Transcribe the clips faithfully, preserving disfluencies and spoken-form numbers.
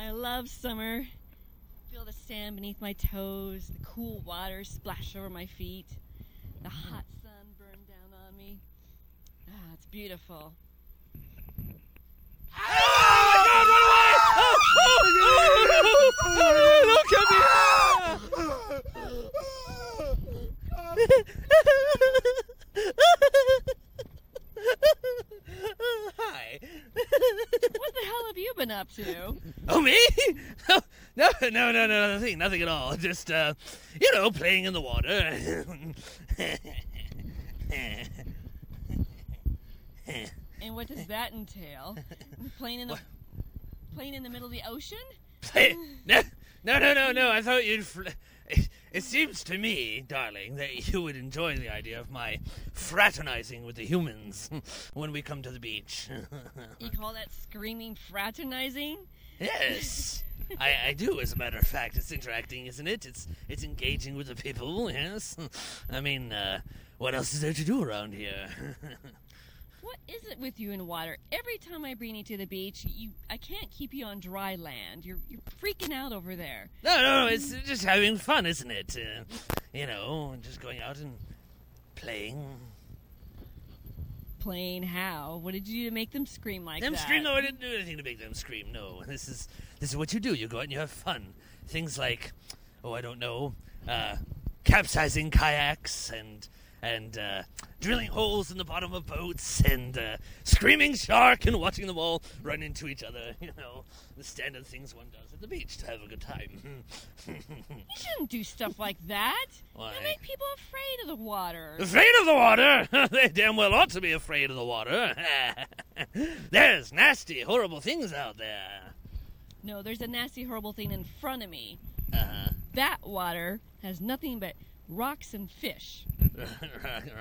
I love summer. I feel the sand beneath my toes, the cool water splash over my feet, the hot sun burn down on me. Ah, it's beautiful. Oh my God, run away! Oh, look at me! Hi. What the hell have you been up to? Oh, me? Oh, no, no, no, no, nothing, nothing at all. Just, uh, you know, playing in the water. And what does that entail? Playing in the, playing in the middle of the ocean? No, no, no, no, no. I thought you'd... Fl- It seems to me, darling, that you would enjoy the idea of my fraternizing with the humans when we come to the beach. You call that screaming fraternizing? Yes, I, I do, as a matter of fact. It's interacting, isn't it? It's it's engaging with the people, yes? I mean, uh, what else is there to do around here? What is it with you in water? Every time I bring you to the beach, you I can't keep you on dry land. You're you're freaking out over there. No, no, no, it's just having fun, isn't it? Uh, you know, just going out and playing. Playing how? What did you do to make them scream like them that? Them scream? No, I didn't do anything to make them scream. No, this is this is what you do. You go out and you have fun. Things like, oh, I don't know, uh, capsizing kayaks and. And uh, drilling holes in the bottom of boats, and uh, screaming shark, and watching them all run into each other. You know, the standard things one does at the beach to have a good time. You shouldn't do stuff like that. Why? You make people afraid of the water. Afraid of the water? They damn well ought to be afraid of the water. There's nasty, horrible things out there. No, there's a nasty, horrible thing in front of me. Uh-huh. That water has nothing but rocks and fish.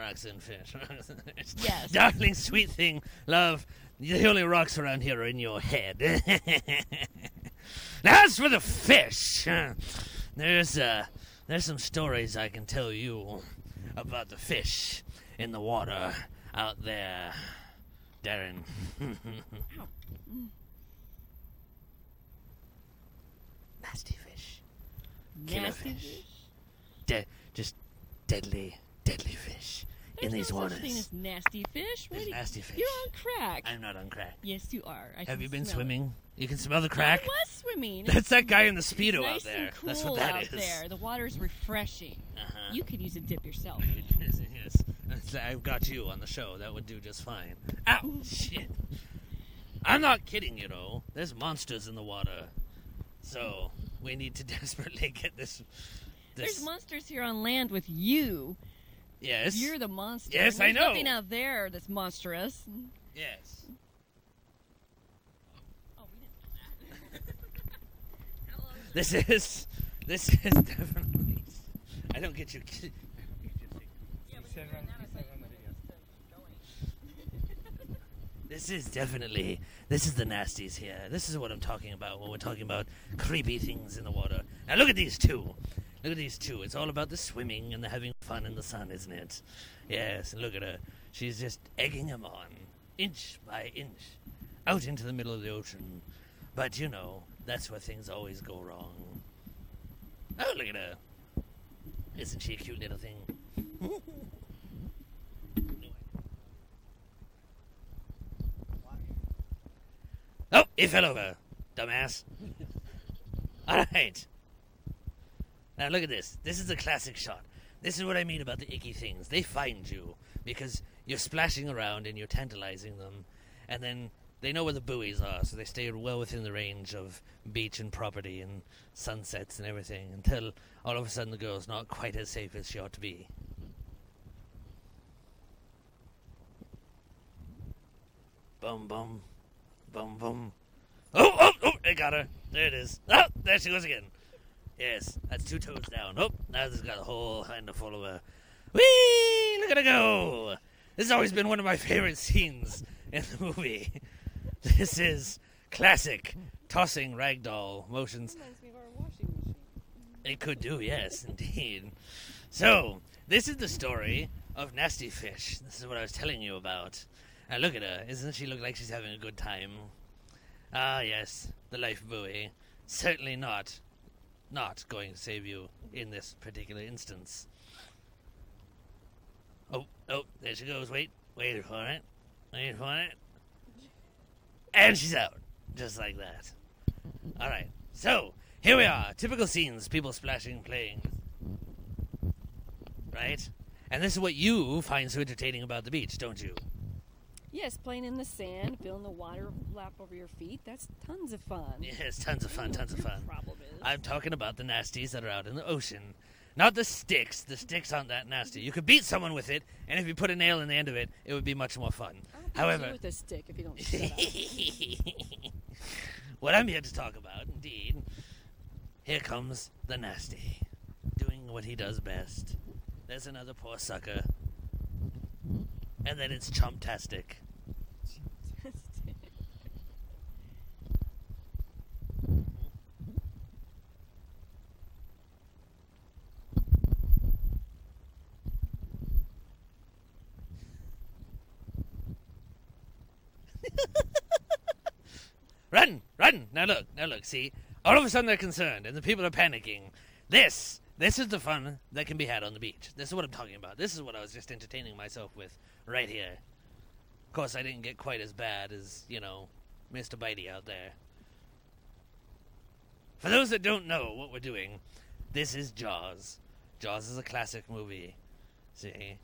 Rocks and fish. Yes. Darling, sweet thing, love, the only rocks around here are in your head. Now, as for the fish, uh, there's uh, there's some stories I can tell you about the fish in the water out there, Darren. Nasty fish. Killer fish. fish. De- just deadly. Deadly fish There's in these no waters. There's no such thing as nasty fish. There's nasty fish. You're on crack. I'm not on crack. Yes, you are. I Have you been swimming? It. You can smell the crack? I was swimming. That's it's, that guy in the Speedo nice out there. And cool. That's what that out is. There. The water's refreshing. Uh-huh. You could use a dip yourself. Yes, yes. I've got you on the show. That would do just fine. Ow! Shit. I'm not kidding, you know. There's monsters in the water. So, we need to desperately get this. this. There's monsters here on land with you. Yes. You're the monster. Yes, There's I know. There's nothing out there that's monstrous. Yes. Oh, we didn't know that. How long is this it? is, this is definitely, I don't get you. Kid- yeah, but seven, now it's like, going. This is definitely, this is the nasties here. This is what I'm talking about when we're talking about creepy things in the water. Now look at these two. Look at these two. It's all about the swimming and the having fun in the sun, isn't it? Yes, and look at her. She's just egging him on, inch by inch, out into the middle of the ocean. But, you know, that's where things always go wrong. Oh, look at her. Isn't she a cute little thing? Oh, he fell over, dumbass. All right. Now, look at this. This is a classic shot. This is what I mean about the icky things. They find you because you're splashing around and you're tantalizing them. And then they know where the buoys are, so they stay well within the range of beach and property and sunsets and everything until all of a sudden the girl's not quite as safe as she ought to be. Boom, boom. Boom, boom. Oh, oh, oh, I got her. There it is. Oh, there she goes again. Yes, that's two toes down. Oh, now this has got a whole hand full of her. Whee! Look at her go! This has always been one of my favorite scenes in the movie. This is classic tossing ragdoll motions. It could do, yes, indeed. So, this is the story of Nasty Fish. This is what I was telling you about. Now look at her. Doesn't she look like she's having a good time? Ah, yes, the life buoy. certainly not, not going to save you in this particular instance. Oh, oh, there she goes. Wait, wait for it. Wait for it. And she's out. Just like that. All right. So, here we are. Typical scenes. People splashing, playing. Right? And this is what you find so entertaining about the beach, don't you? Yes, playing in the sand, feeling the water lap over your feet. That's tons of fun. Yes, tons of fun, tons of fun. Problem is. I'm talking about the nasties that are out in the ocean. Not the sticks. The sticks aren't that nasty. You could beat someone with it, and if you put a nail in the end of it, it would be much more fun. I'll However, beat you with a stick if you don't shut up. What I'm here to talk about, indeed, here comes the nasty, doing what he does best. There's another poor sucker, and then it's Chumptastic. Chumptastic. Run! Run! Now look, now look, see? All of a sudden they're concerned, and the people are panicking. This, this is the fun that can be had on the beach. This is what I'm talking about. This is what I was just entertaining myself with right here. Of course, I didn't get quite as bad as, you know, Mister Bitey out there. For those that don't know what we're doing, this is Jaws. Jaws is a classic movie. See?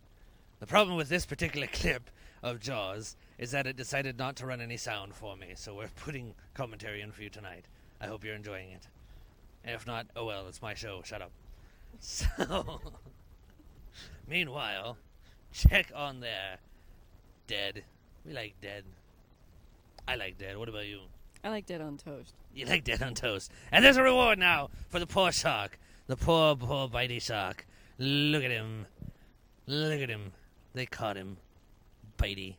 The problem with this particular clip of Jaws is that it decided not to run any sound for me, so we're putting commentary in for you tonight. I hope you're enjoying it. And if not, oh well, it's my show. Shut up. So, meanwhile, check on there. Dead. We like Dead. I like Dead. What about you? I like Dead on Toast. You like Dead on Toast. And there's a reward now for the poor shark. The poor, poor Bitey shark. Look at him. Look at him. They caught him. Bitey.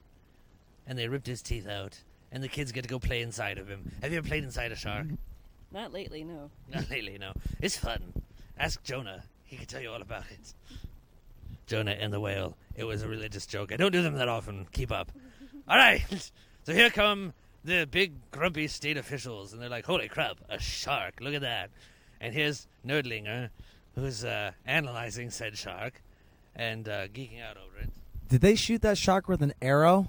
And they ripped his teeth out, and the kids get to go play inside of him. Have you ever played inside a shark? Not lately, no. Not lately, no. It's fun. Ask Jonah. He can tell you all about it. Jonah and the whale. It was a religious joke. I don't do them that often. Keep up. All right. So here come the big, grumpy state officials, and they're like, holy crap, a shark. Look at that. And here's Nerdlinger, who's uh, analyzing said shark and uh, geeking out over it. Did they shoot that shark with an arrow?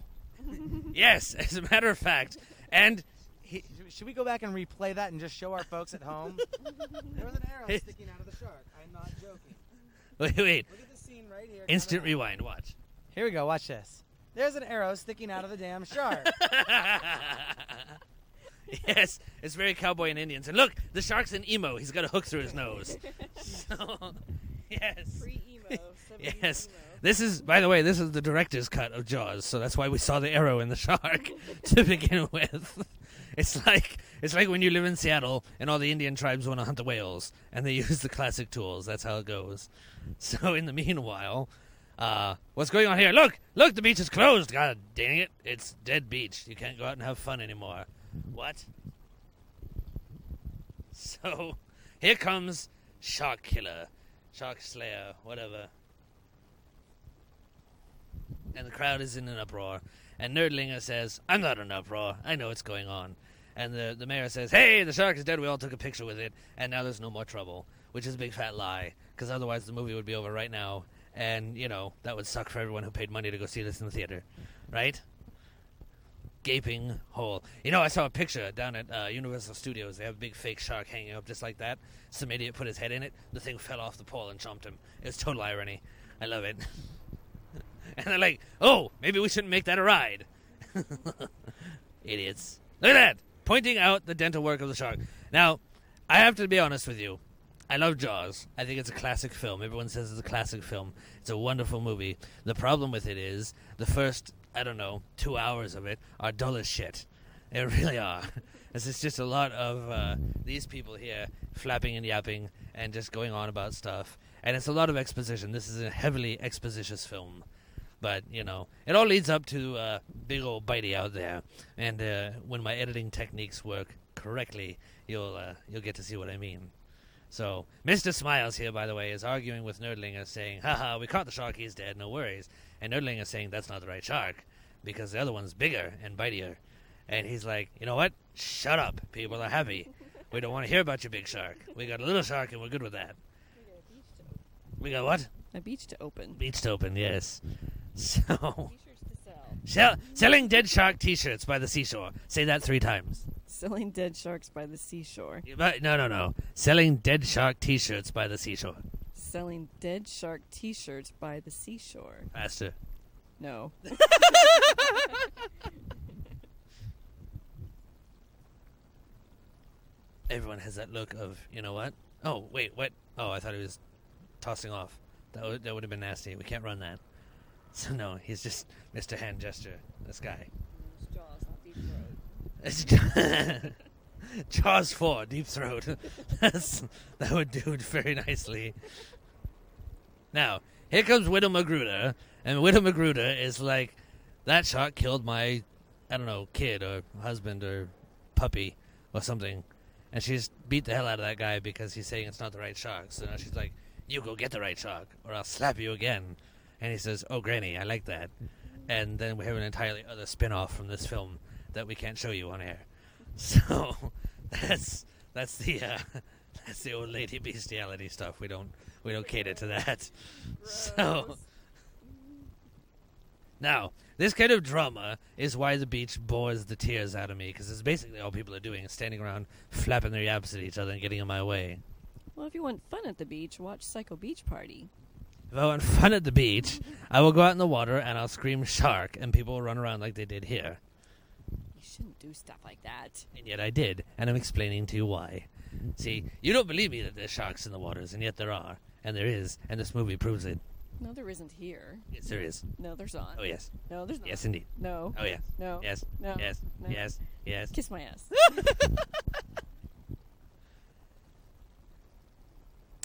Yes, as a matter of fact. And he, should we go back and replay that and just show our folks at home? There was an arrow sticking out of the shark. I'm not joking. Wait, wait. Look at this scene right here. Instant rewind. Watch. Here we go. Watch this. There's an arrow sticking out of the damn shark. Yes, it's very cowboy and Indians. And look, the shark's an emo. He's got a hook through his nose. So, yes. Pre-emo. Yes. Emo. This is, by the way, this is the director's cut of Jaws, so that's why we saw the arrow in the shark to begin with. It's like it's like when you live in Seattle and all the Indian tribes want to hunt the whales, and they use the classic tools. That's how it goes. So in the meanwhile, uh, what's going on here? Look, look, the beach is closed. God dang it. It's Dead Beach. You can't go out and have fun anymore. What? So here comes Shark Killer, Shark Slayer, whatever. And the crowd is in an uproar. And Nerdlinger says, I'm not in an uproar. I know what's going on. And the, the mayor says, hey, the shark is dead. We all took a picture with it. And now there's no more trouble, which is a big fat lie. Because otherwise the movie would be over right now. And, you know, that would suck for everyone who paid money to go see this in the theater. Right? Gaping hole. You know, I saw a picture down at uh, Universal Studios. They have a big fake shark hanging up just like that. Some idiot put his head in it. The thing fell off the pole and chomped him. It was total irony. I love it. And they're like, oh, maybe we shouldn't make that a ride. Idiots. Look at that. Pointing out the dental work of the shark. Now, I have to be honest with you. I love Jaws. I think it's a classic film. Everyone says it's a classic film. It's a wonderful movie. The problem with it is the first, I don't know, two hours of it are dull as shit. They really are. It's just a lot of uh, these people here flapping and yapping and just going on about stuff. And it's a lot of exposition. This is a heavily expositious film. But, you know, it all leads up to uh, big old Bitey out there. And uh, when my editing techniques work correctly, you'll uh, you'll get to see what I mean. So, Mister Smiles here, by the way, is arguing with Nerdlinger, saying, haha, we caught the shark, he's dead, no worries. And Nerdlinger saying, that's not the right shark, because the other one's bigger and bitier. And he's like, you know what? Shut up. People are happy. We don't want to hear about your big shark. We got a little shark, and we're good with that. We got what? A beach to open. Beach to open, yes. So, T-shirts to sell. Shell, selling dead shark T-shirts by the seashore. Say that three times. Selling dead sharks by the seashore. You might, no, no, no. Selling dead shark T-shirts by the seashore. Selling dead shark T-shirts by the seashore. Faster. No. Everyone has that look of, you know what? Oh, wait, what? Oh, I thought he was tossing off. That would, that would have been nasty. We can't run that. So, no, he's just Mister Hand Gesture, this guy. It's Jaws, not Deep Throat. It's J- Jaws four, Deep Throat. That's, that would do very nicely. Now, here comes Widow Magruder, and Widow Magruder is like, that shark killed my, I don't know, kid or husband or puppy or something. And she's beat the hell out of that guy because he's saying it's not the right shark. So now she's like, you go get the right shark or I'll slap you again. And he says, oh, Granny, I like that. And then we have an entirely other spin-off from this film that we can't show you on air. So that's that's the uh, that's the old lady bestiality stuff. We don't we don't cater to that. Gross. So now, this kind of drama is why the beach bores the tears out of me, because it's basically all people are doing is standing around flapping their yaps at each other and getting in my way. Well, if you want fun at the beach, watch Psycho Beach Party. If I want fun at the beach, I will go out in the water and I'll scream shark, and people will run around like they did here. You shouldn't do stuff like that. And yet I did, and I'm explaining to you why. See, you don't believe me that there's sharks in the waters, and yet there are, and there is, and this movie proves it. No, there isn't here. Yes, there is. No, there's not. Oh, yes. No, there's not. Yes, indeed. No. Oh, yes. No. Yes. No. Yes. No. Yes. Yes. Kiss my ass.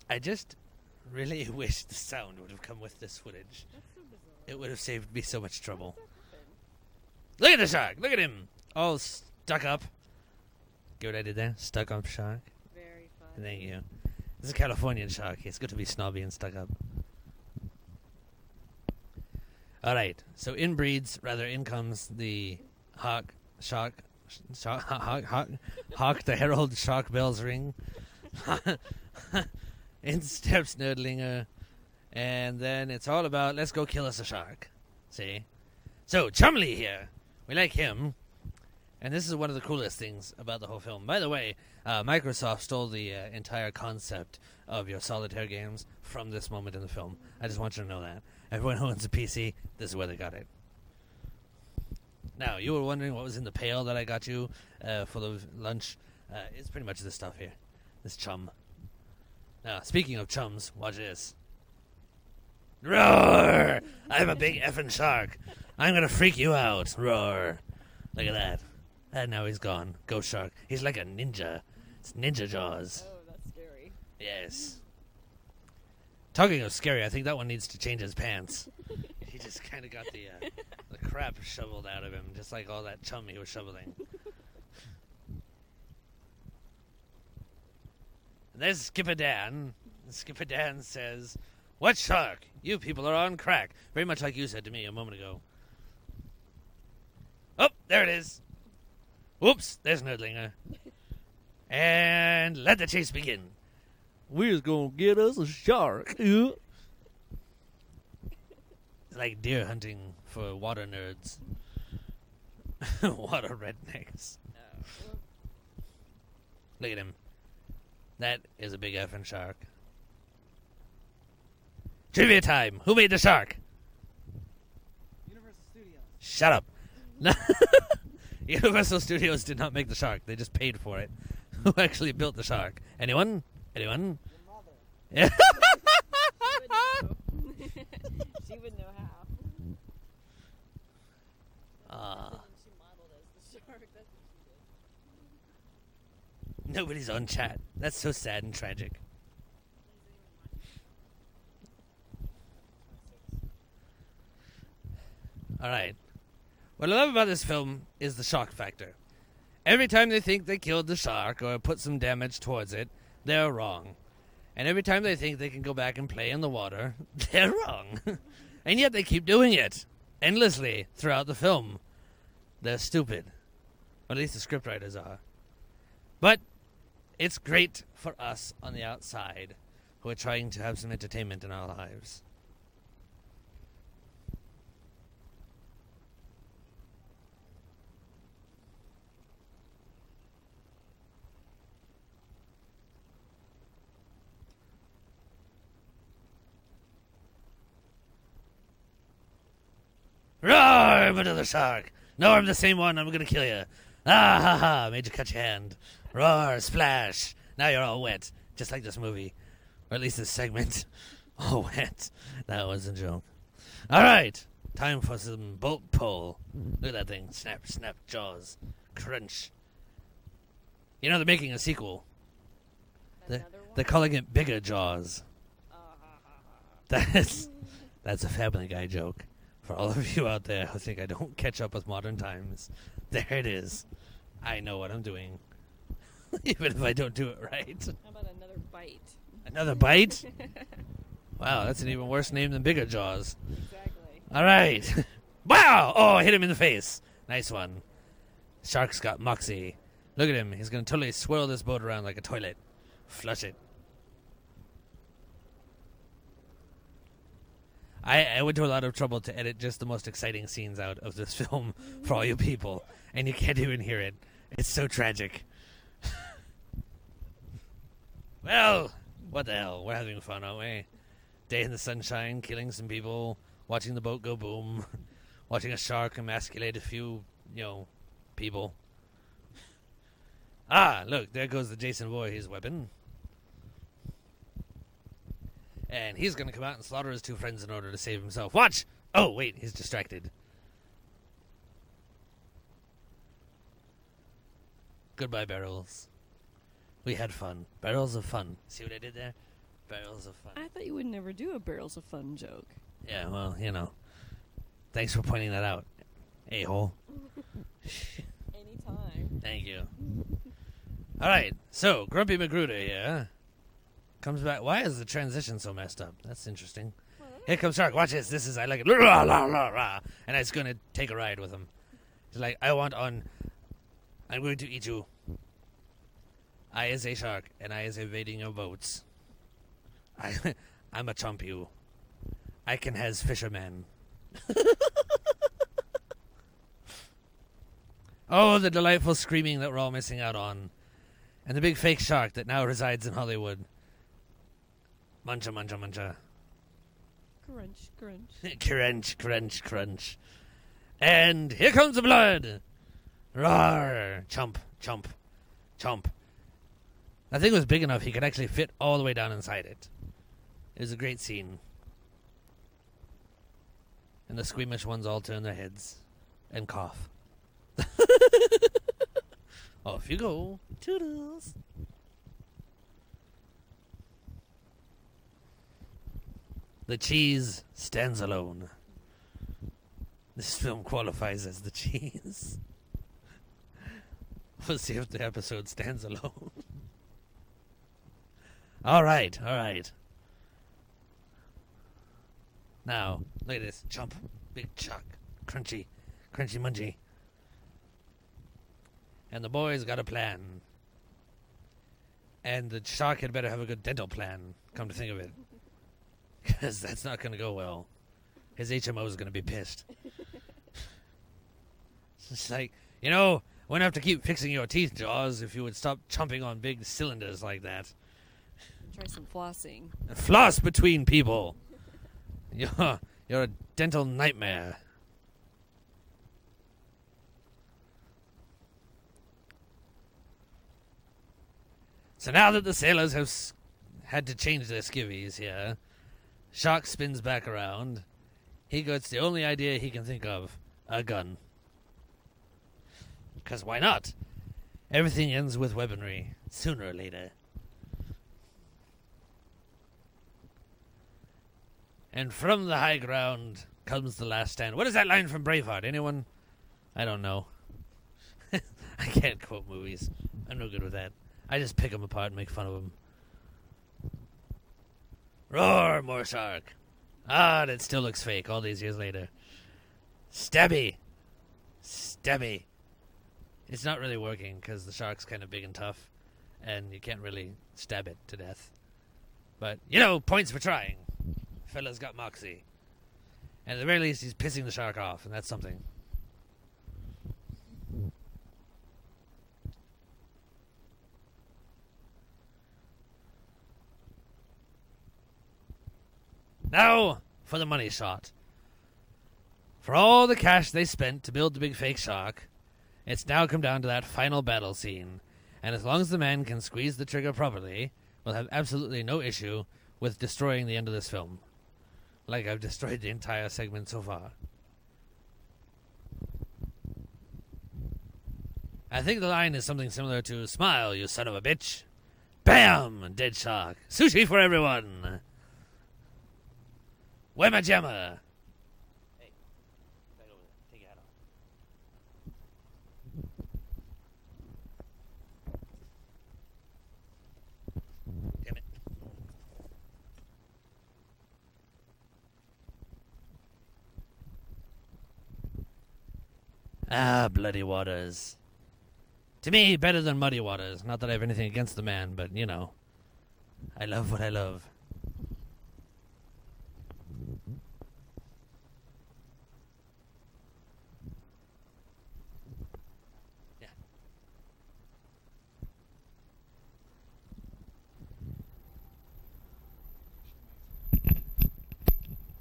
I just really wish the sound would have come with this footage. That's so bizarre. It would have saved me so much trouble. Look at the shark. Look at him. All stuck up. Get what I did there? Stuck up shark. Very fun. Thank you. This is a Californian shark. It's good to be snobby and stuck up. All right, so in breeds, rather in comes the hawk, shark, shark, hawk, hawk, hawk the herald shark bells ring. In steps Nerdlinger, and then it's all about, let's go kill us a shark, see? So Chumlee here, we like him, and this is one of the coolest things about the whole film. By the way, uh, Microsoft stole the uh, entire concept of your solitaire games from this moment in the film. I just want you to know that. Everyone who owns a P C, this is where they got it. Now, you were wondering what was in the pail that I got you uh, for the lunch. Uh, it's pretty much this stuff here. This chum. Now, speaking of chums, watch this. Roar! I'm a big effing shark. I'm going to freak you out. Roar. Look at that. And now he's gone. Ghost shark. He's like a ninja. It's ninja jaws. Oh, that's scary. Yes. Talking of scary, I think that one needs to change his pants. He just kind of got the uh, the crap shoveled out of him, just like all that chum he was shoveling. There's Skipper Dan. Skipper Dan says, "What shark? You people are on crack." Very much like you said to me a moment ago. Oh, there it is. Whoops, there's Nerdlinger. And let the chase begin. We're going to get us a shark. It's like deer hunting for water nerds. Water rednecks. No. Look at him. That is a big effing shark. Trivia time. Who made the shark? Universal Studios. Shut up. Universal Studios did not make the shark. They just paid for it. Who actually built the shark? Anyone? Anyone? Your mother. She would know how. Uh, she modeled as the shark. That's what she did. Nobody's on chat. That's so sad and tragic. Alright. What I love about this film is the shock factor. Every time they think they killed the shark or put some damage towards it, they're wrong. And every time they think they can go back and play in the water, they're wrong. And yet they keep doing it endlessly throughout the film. They're stupid. Or at least the scriptwriters are. But It's great for us on the outside who are trying to have some entertainment in our lives. Roar, but another shark! No, I'm the same one, I'm gonna kill you. Ah ha ha, made you cut your hand. Roar, splash! Now you're all wet, just like this movie. Or at least this segment. Oh, wet. That was a joke. Alright, time for some bolt pull. Look at that thing. Snap, snap, jaws. Crunch. You know, they're making a sequel. They're, they're calling it Bigger Jaws. That's, that's a Family Guy joke. For all of you out there who think I don't catch up with modern times, there it is. I know what I'm doing. Even if I don't do it right. How about Another Bite? Another Bite? Wow, that's an even worse name than Bigger Jaws. Exactly. All right. Wow! Oh, I hit him in the face. Nice one. Shark's got moxie. Look at him. He's going to totally swirl this boat around like a toilet. Flush it. I, I went to a lot of trouble to edit just the most exciting scenes out of this film for all you people. And you can't even hear it. It's so tragic. Well, what the hell? We're having fun, aren't we? Day in the sunshine, killing some people, watching the boat go boom, watching a shark emasculate a few, you know, people. Ah, look, there goes the Jason Voorhees weapon. And he's going to come out and slaughter his two friends in order to save himself. Watch! Oh, wait, he's distracted. Goodbye, barrels. We had fun. Barrels of fun. See what I did there? Barrels of fun. I thought you would never do a barrels of fun joke. Yeah, well, you know. Thanks for pointing that out, a-hole. Anytime. Thank you. All right, so Grumpy Magruder here comes back. Why is the transition so messed up? That's interesting. Well, here comes Shark. Watch this. This is, I like it. La, la, la, la. And I was going to take a ride with him. He's like, I want on. I'm going to eat you. I is a shark, and I is evading your boats. I, I'm a chomp you. I can has fisherman. Oh, the delightful screaming that we're all missing out on. And the big fake shark that now resides in Hollywood. Muncha, muncha, muncha. Crunch, crunch. Crunch, crunch, crunch. And here comes the blood. Roar. Chomp, chomp, chomp. That thing was big enough he could actually fit all the way down inside it. It was a great scene. And the squeamish ones all turn their heads and cough. Off you go. Toodles. The cheese stands alone. This film qualifies as the cheese. We'll see if the episode stands alone. All right, all right. Now, look at this. Chomp. Big chuck. Crunchy. Crunchy munchy. And the boy's got a plan. And the shark had better have a good dental plan, come to think of it. Because that's not going to go well. His H M O is going to be pissed. It's like, you know, we don't have to keep fixing your teeth, Jaws, if you would stop chomping on big cylinders like that. Try some flossing. And floss between people. You're, you're a dental nightmare. So now that the sailors have s- had to change their skivvies here, Shark spins back around. He gets the only idea he can think of, a gun. Because why not? Everything ends with weaponry, sooner or later. And from the high ground comes the last stand. What is that line from Braveheart? Anyone? I don't know. I can't quote movies. I'm no good with that. I just pick them apart and make fun of them. Roar, more shark. Ah, that still looks fake all these years later. Stabby. Stabby. It's not really working because the shark's kind of big and tough. and you can't really stab it to death. But, you know, points for trying. Fella's got moxie. And at the very least, he's pissing the shark off, and that's something. Now for the money shot. For all the cash they spent to build the big fake shark, it's now come down to that final battle scene, and as long as the man can squeeze the trigger properly, we'll have absolutely no issue with destroying the end of this film. Like I've destroyed the entire segment so far. I think the line is something similar to, "Smile, you son of a bitch." Bam! Dead shark. Sushi for everyone! Wemma jamma! Ah, bloody waters. To me, better than muddy waters. Not that I have anything against the man, but, you know, I love what I love. Yeah.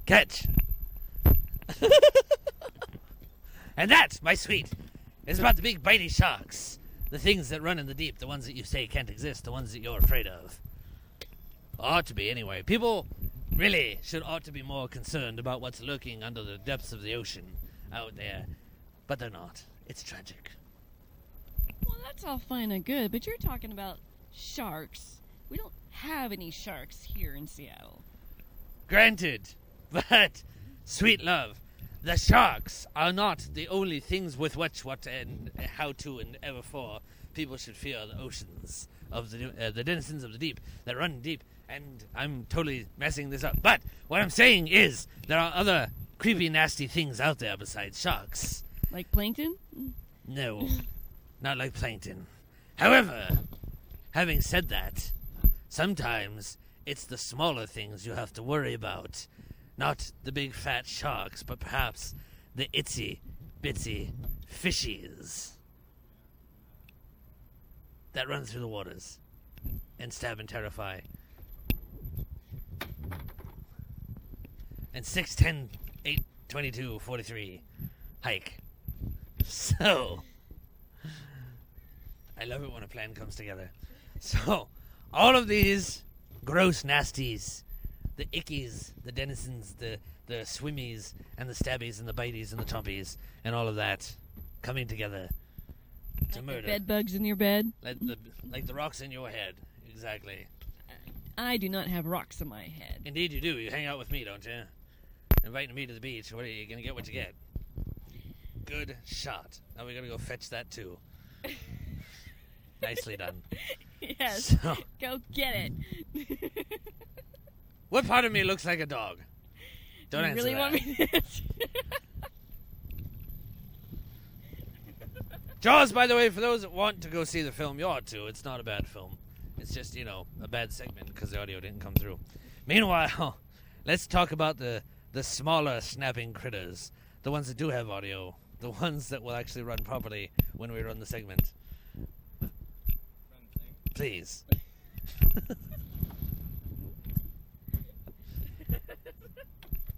Catch! And that, my sweet, is about the big bitey sharks. The things that run in the deep, the ones that you say can't exist, the ones that you're afraid of. Ought to be, anyway. People really should ought to be more concerned about what's lurking under the depths of the ocean out there. But they're not. It's tragic. Well, that's all fine and good, but you're talking about sharks. We don't have any sharks here in Seattle. Granted, but, sweet love, the sharks are not the only things with which, what, and how to, and ever for people should fear the oceans of the uh, the denizens of the deep that run deep. And I'm totally messing this up. But what I'm saying is there are other creepy, nasty things out there besides sharks. Like plankton? No, not like plankton. However, having said that, sometimes it's the smaller things you have to worry about. Not the big fat sharks, but perhaps the itsy bitsy fishies that run through the waters and stab and terrify. And six, ten, eight, twenty-two, forty-three, hike. So, I love it when a plan comes together. So, all of these gross nasties, the ickies, the denizens, the, the swimmies, and the stabbies, and the bities, and the chompies, and all of that coming together to like murder. Bed bugs in your bed? Like the, like the rocks in your head. Exactly. I do not have rocks in my head. Indeed you do. You hang out with me, don't you? Inviting me to the beach. What are you going to get what you get? Good shot. Now we're going to go fetch that, too. Nicely done. Yes. So. Go get it. What part of me looks like a dog? Don't you answer really that. Really want me to? Jaws, by the way, for those that want to go see the film, you ought to. It's not a bad film. It's just, you know, a bad segment because the audio didn't come through. Meanwhile, let's talk about the, the smaller snapping critters. The ones that do have audio. The ones that will actually run properly when we run the segment. Run thing. Please.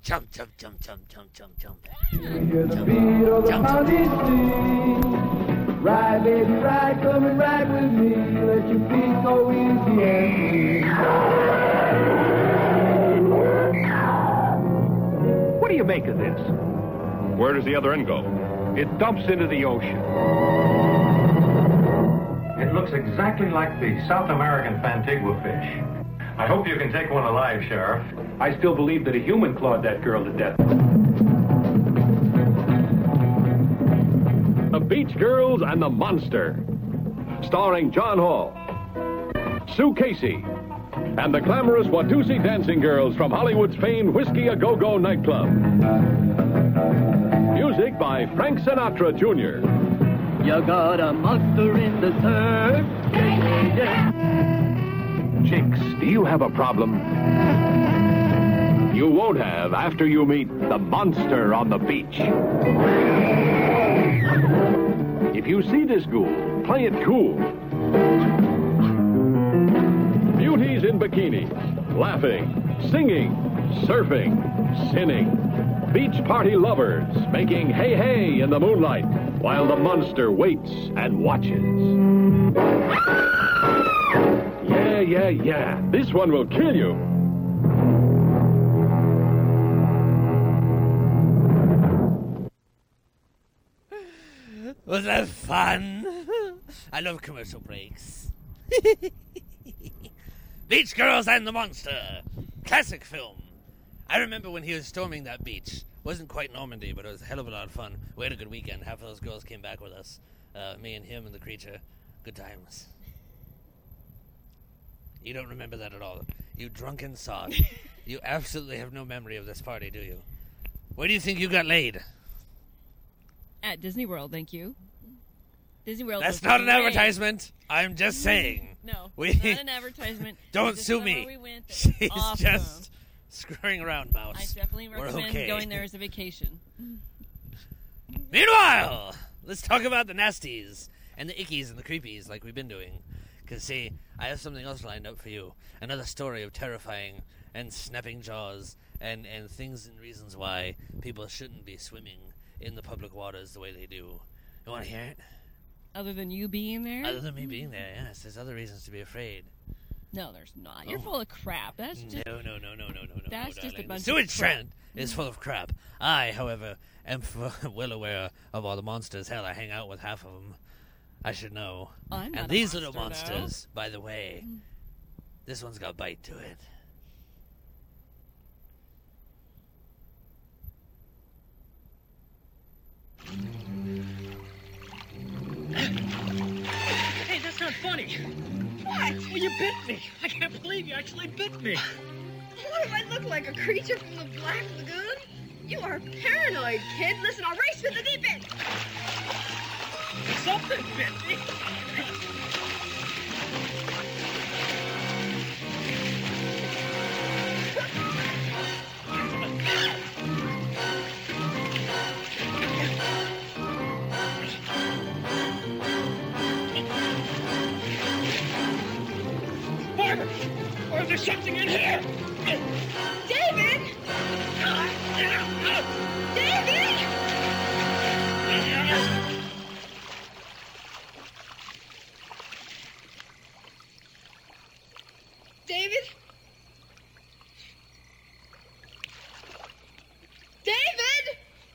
Jump, jump, jump, jump, jump, jump, jump. Hear the beat of the pounding sea. Ride, baby, ride, come and ride with me. Let your feet go easy and easy. What do you make of this? Where does the other end go? It dumps into the ocean. It looks exactly like the South American Fantigua fish. I hope you can take one alive, Sheriff. I still believe that a human clawed that girl to death. The Beach Girls and the Monster. Starring John Hall, Sue Casey, and the glamorous Watusi dancing girls from Hollywood's famed Whiskey A Go-Go nightclub. Music by Frank Sinatra, Junior You got a monster in the surf. did. Chicks, do you have a problem? You won't have after you meet the monster on the beach. If you see this ghoul, play it cool. Beauties in bikinis, laughing, singing, surfing, sinning. Beach party lovers making hey hey in the moonlight while the monster waits and watches. Yeah, yeah, yeah. This one will kill you. Was that fun? I love commercial breaks. Beach Girls and the Monster. Classic film. I remember when he was storming that beach. Wasn't quite Normandy, but it was a hell of a lot of fun. We had a good weekend. Half of those girls came back with us. Uh, me and him and the creature. Good times. You don't remember that at all. You drunken sod. You absolutely have no memory of this party, do you? Where do you think you got laid? At Disney World, thank you. Disney World. That's not an advertisement. I'm just saying. No, we not an advertisement. Don't sue me. We went. She's awesome. just... Screwing around, Mouse. I definitely recommend okay. going there as a vacation. Meanwhile, let's talk about the nasties and the ickies and the creepies like we've been doing. Because, see, I have something else lined up for you. Another story of terrifying and snapping jaws and, and things and reasons why people shouldn't be swimming in the public waters the way they do. You want to hear it? Other than you being there? Other than me being there, yes. There's other reasons to be afraid. No, there's not. You're oh. full of crap. That's just no, no, no, no, no, no, no. That's no, just a bunch. The sewage of crap. Trend is full of crap. I, however, am f- well aware of all the monsters. Hell, I hang out with half of them. I should know. I'm not and these monster, little monsters, though. By the way, this one's got bite to it. Hey, that's not funny. What? Well, you bit me. I can't believe you actually bit me. What if I look like a creature from the Black Lagoon? You are paranoid, kid. Listen, I'll race for the deep end. Something bit me. Or there's something in here! David! David! David? David!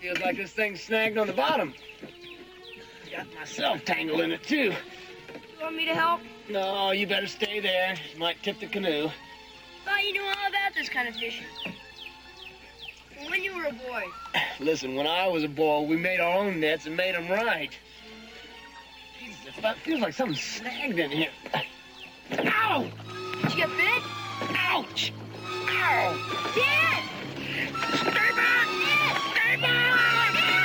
Feels like this thing's snagged on the bottom. Got myself tangled in it, too. You want me to help? No, you better stay there. You might tip the canoe. Thought you knew all about this kind of fishing. When you were a boy. Listen, when I was a boy, we made our own nets and made them right. Jesus, it feels like something's snagged in here. Ow! Did you get bit? Ouch! Ow! Dad! Stay back! Stay back!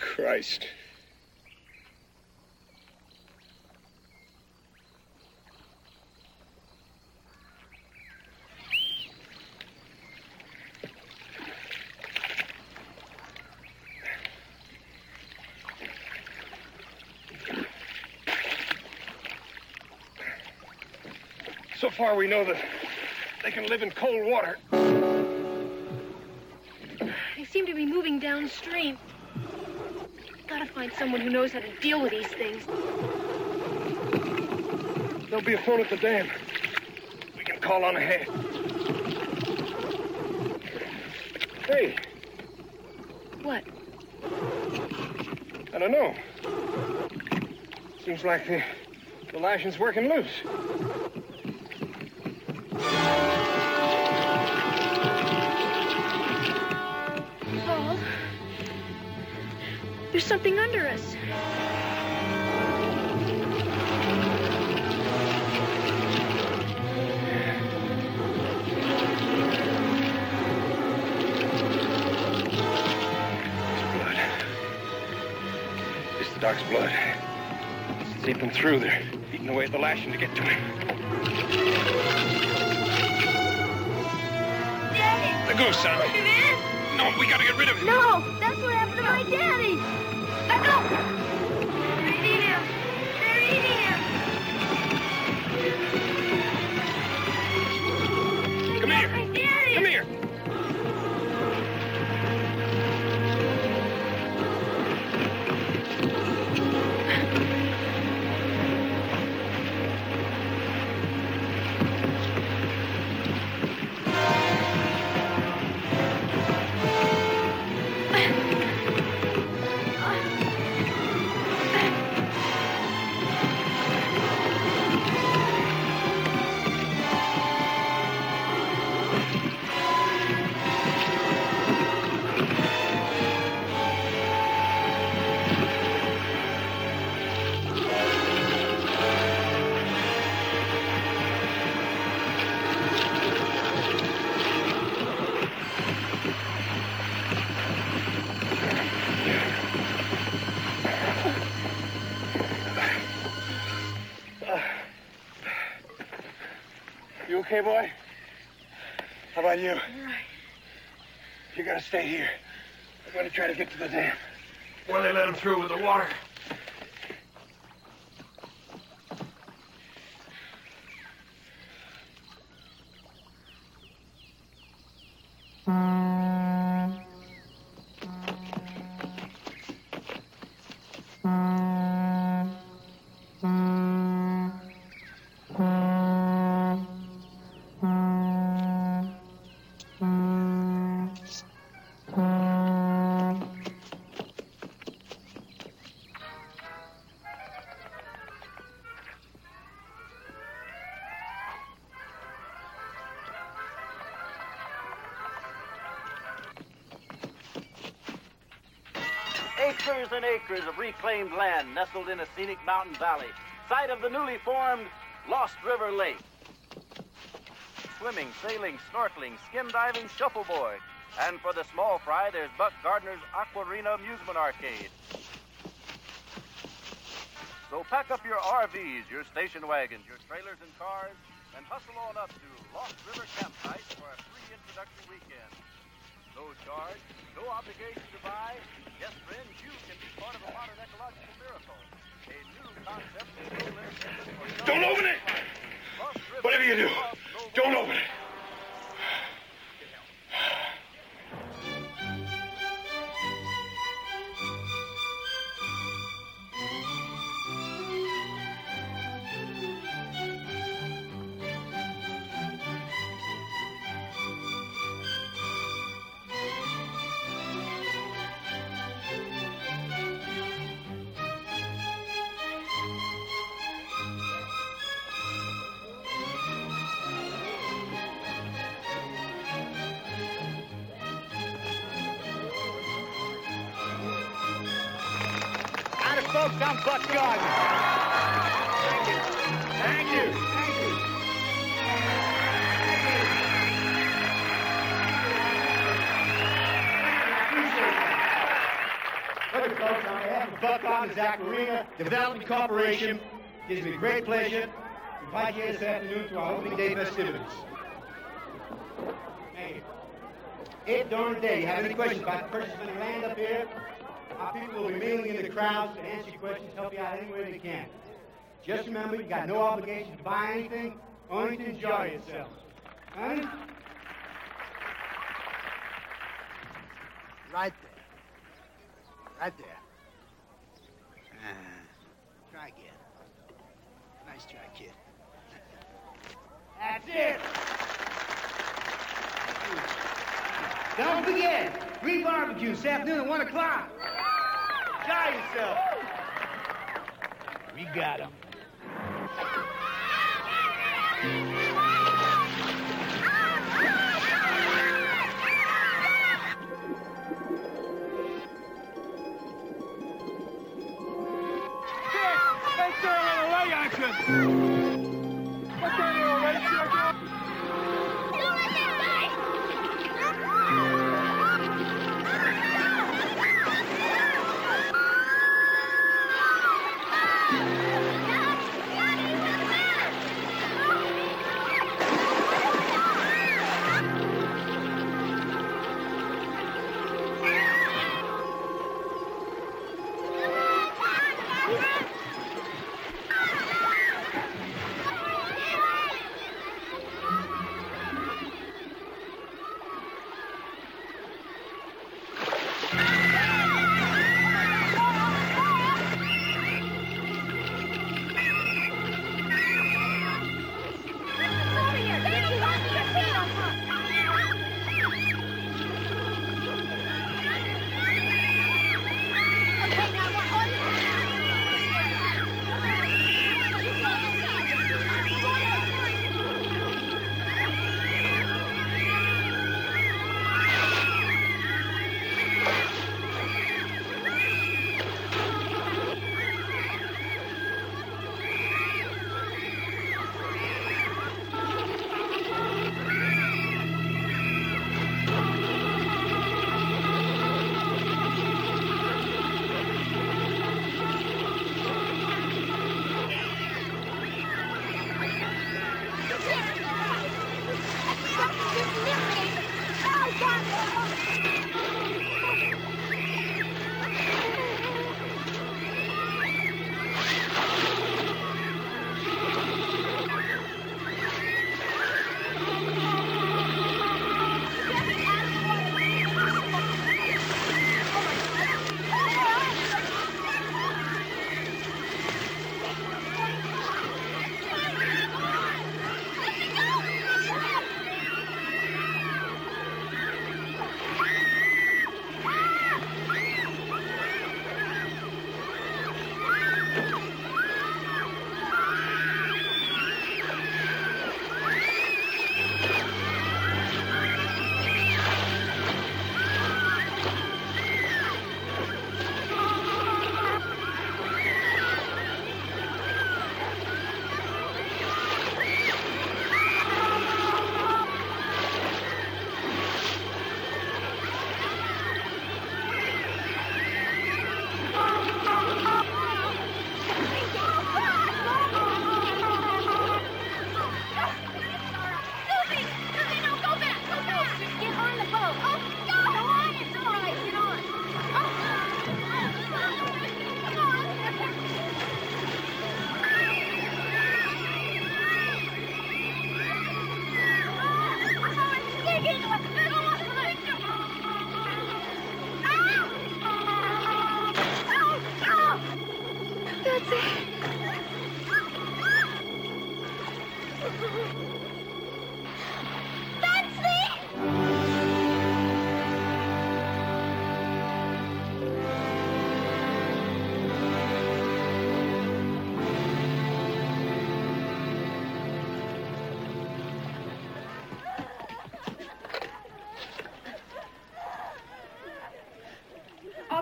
Christ. So far we know that they can live in cold water. They seem to be moving downstream. Gotta find someone who knows how to deal with these things. There'll be a phone at the dam. We can call on ahead. Hey. What? I don't know. Seems like the, the lashing's working loose. There's something under us. Blood. It's the dog's blood. It's seeping through. They're eating away at the lashing to get to him. Daddy! The goose, son. No, we gotta get rid of him. No, that's what happened to my daddy. Let go! They're eating him! They're eating him! Come here! Come here! okay, boy? How about you? All right. You're gonna stay here. I'm gonna try to get to the dam. Before they let him through with the water. Acres and acres of reclaimed land nestled in a scenic mountain valley, site of the newly formed Lost River Lake. Swimming, sailing, snorkeling, skim diving, shuffleboard. And for the small fry, there's Buck Gardner's Aquarina Amusement Arcade. So pack up your R Vs, your station wagons, your trailers and cars, and hustle on up to Lost River Campsite for a free introductory weekend. No charge, no obligation to buy. Yes, friends, you can be part of a modern ecological miracle. A new concept is no less than... Don't open it! Whatever you do, don't open it! Folks, I'm Buck Gardner. Thank you. Thank you. Thank you. Look, folks, on behalf of Buck Gardner's Aquarina Development Corporation, it gives me great pleasure to invite you this afternoon to our opening day festivities. Thank you. If during the day you have any questions about purchasing the land up here, our people will be mingling in the crowds to answer your questions, help you out any way they can. Just remember, you've got no obligation to buy anything, only to enjoy yourself. Honey? Right there. Right there. Uh, try again. Nice try, kid. That's it! Don't forget, free barbecue this afternoon at one o'clock. Enjoy yourself. We got him. Let's turn a little way action. Let's turn a little way action.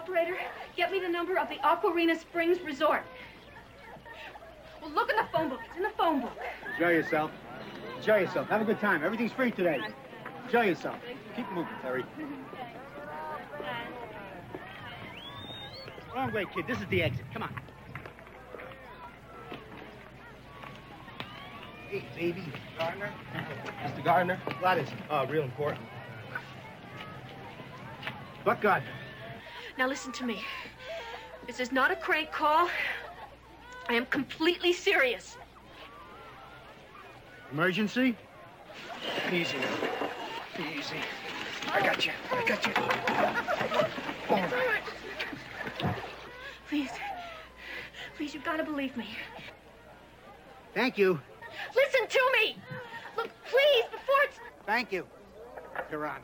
Operator, get me the number of the Aquarina Springs Resort. Well, look in the phone book. It's in the phone book. Enjoy yourself. Enjoy yourself. Have a good time. Everything's free today. Enjoy yourself. Keep moving, Terry. Wrong way, kid. This is the exit. Come on. Hey, baby. Gardner? Mister Gardner? That is uh, real important. Buck Gardner. Now listen to me. This is not a crank call. I am completely serious. Emergency? Easy. Easy. I got you. I got you. All right. Please. Please, you've got to believe me. Thank you. Listen to me! Look, please, before it's... Thank you, Your Honor.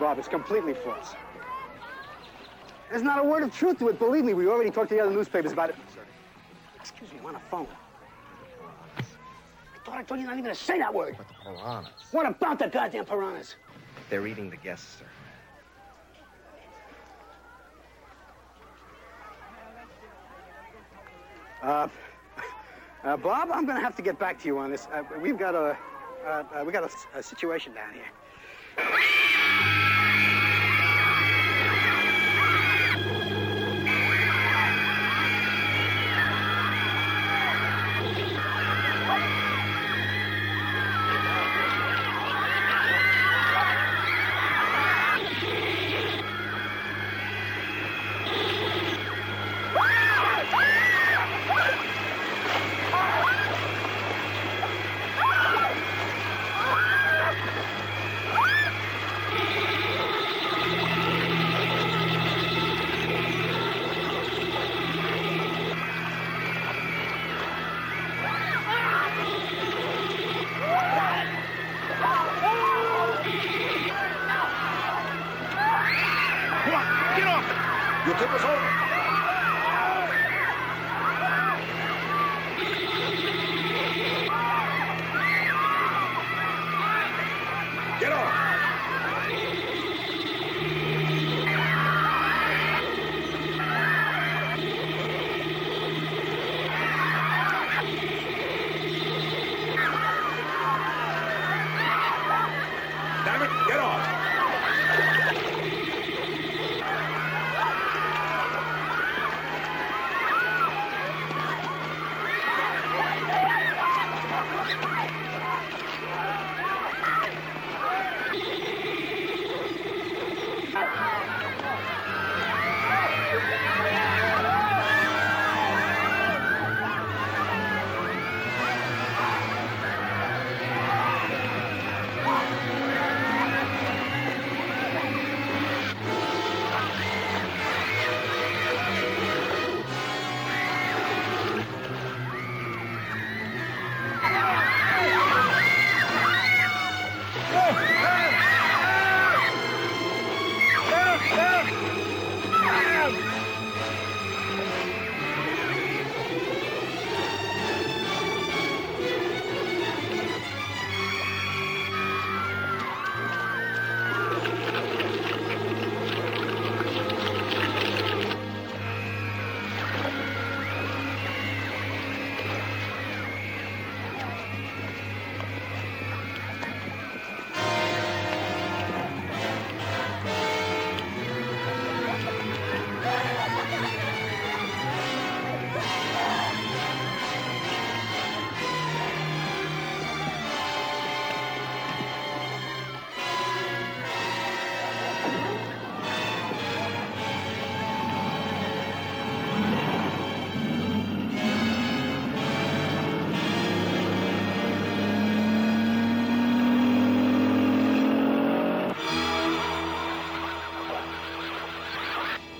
Bob, it's completely false. There's not a word of truth to it. Believe me, we already talked to the other newspapers about it. Excuse me, I'm on a phone. I thought I told you not even to say that word. But the piranhas. What about the goddamn piranhas? They're eating the guests, sir. Uh, uh Bob, I'm going to have to get back to you on this. Uh, we've got a, uh, uh, we got a, a situation down here.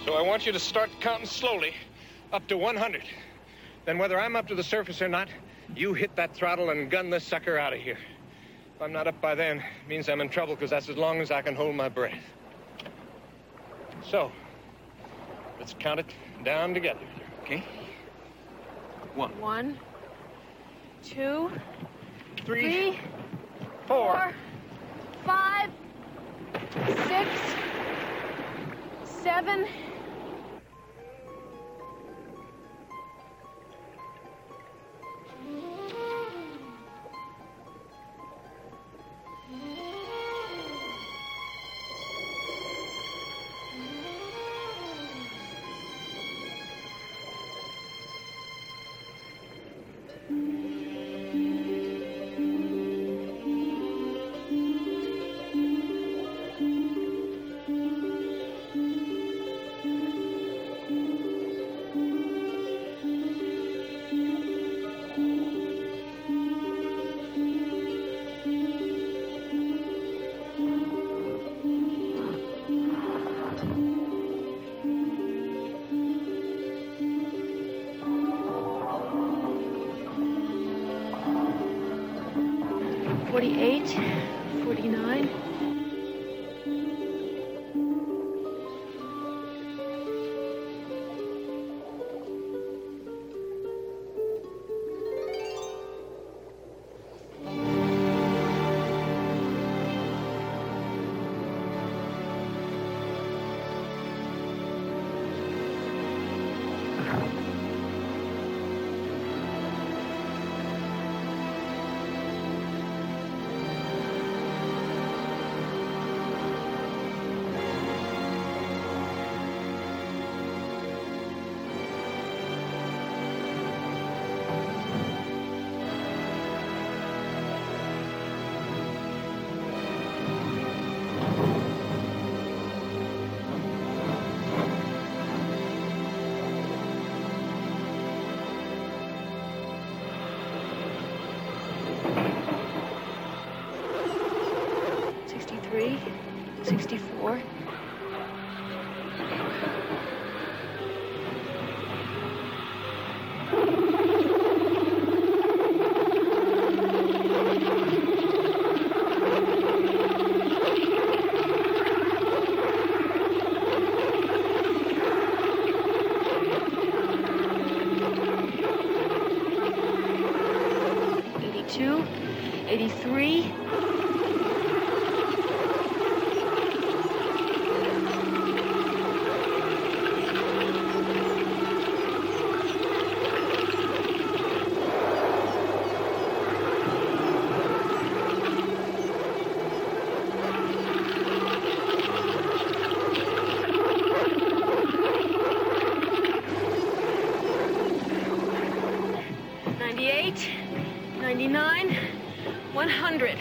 So I want you to start counting slowly up to one hundred. Then whether I'm up to the surface or not, you hit that throttle and gun this sucker out of here. If I'm not up by then, it means I'm in trouble, because that's as long as I can hold my breath. So, let's count it down together, okay? One. One, two, three, three four, four, five, six, seven. forty-eight, forty-nine. sixty-four. eighty-two, eighty-three. ninety-nine, one hundred.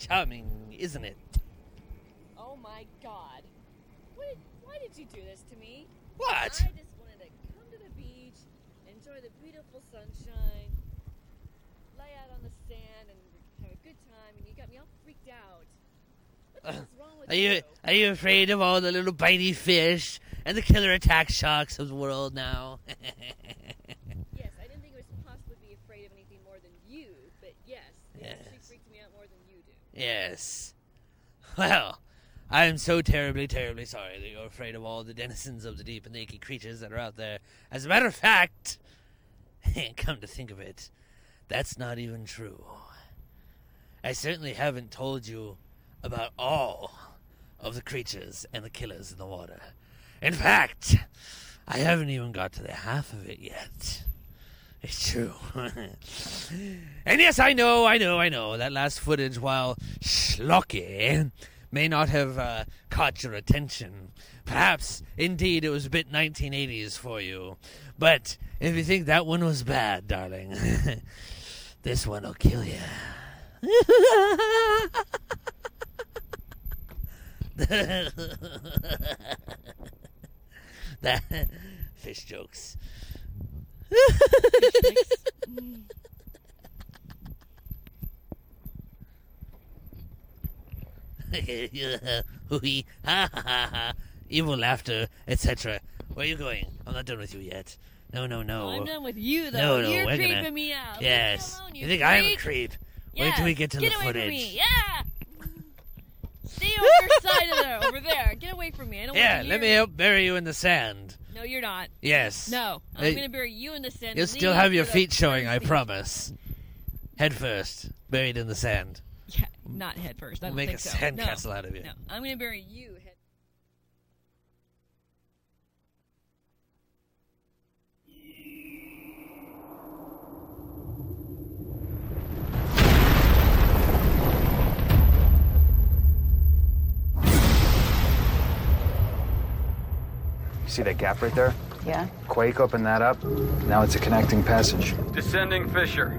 Charming, isn't it? Oh my God! What did, why did you do this to me? What? I just wanted to come to the beach, enjoy the beautiful sunshine, lay out on the sand, and have a good time. And you got me all freaked out. What the uh, wrong with are you? you? Are you afraid of all the little bitey fish and the killer attack sharks of the world now? Yes, I didn't think I was possible to be afraid of anything more than you, but yes, it yes. actually freaked me out more than you do. Yes. Well, I am so terribly, terribly sorry that you're afraid of all the denizens of the deep and naked creatures that are out there. As a matter of fact, come to think of it, that's not even true. I certainly haven't told you about all of the creatures and the killers in the water. In fact, I haven't even got to the half of it yet. It's true. And yes, I know, I know, I know, that last footage, while schlocky, may not have uh, caught your attention. Perhaps, indeed, it was a bit nineteen eighties for you. But if you think that one was bad, darling, this one will kill you. That fish jokes. Evil laughter, et cetera. Where are you going? I'm not done with you yet. No, no, no. I'm done with you, though. No, no, You're we're creeping gonna... me out. Yes. Alone, you, you think freak? I'm a creep? Yeah. Wait till we get to get the footage. Get away from me. Yeah. Stay on your side of there, over there. Get away from me. I don't yeah, want to Yeah, let me help bury you in the sand. No, you're not. Yes. No, I'm uh, going to bury you in the sand. You'll still have your feet showing, I promise. Head first, buried in the sand. Yeah, not head first. I don't we'll make think a so. sandcastle no, out of you. No, I'm going to bury you head. See that gap right there? Yeah. Quake, open that up. Now it's a connecting passage. Descending fissure.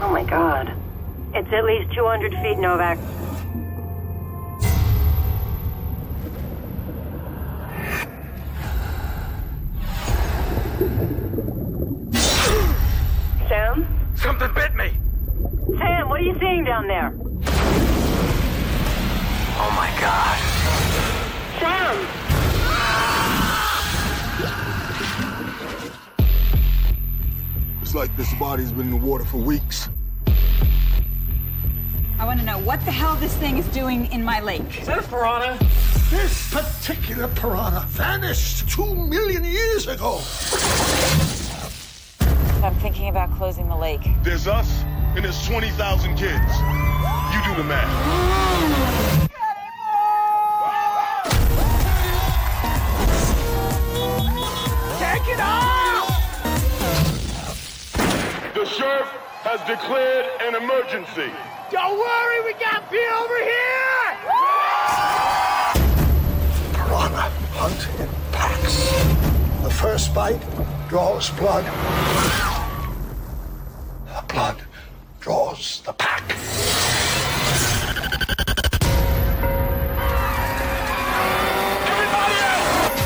Oh my god. It's at least two hundred feet, Novak. Sam? Something bit me! Sam, what are you seeing down there? Oh my god. Sam! Looks like this body's been in the water for weeks. I want to know what the hell this thing is doing in my lake. Is that a piranha? This particular piranha vanished two million years ago. I'm thinking about closing the lake. There's us, and there's twenty thousand kids. You do the math. Take it off! The sheriff has declared an emergency. Don't worry, we got Bill over here! Woo! Piranha hunt in packs. The first bite draws blood. The blood draws the pack. Everybody else!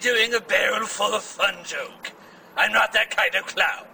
Doing a barrel full of fun joke. I'm not that kind of clown.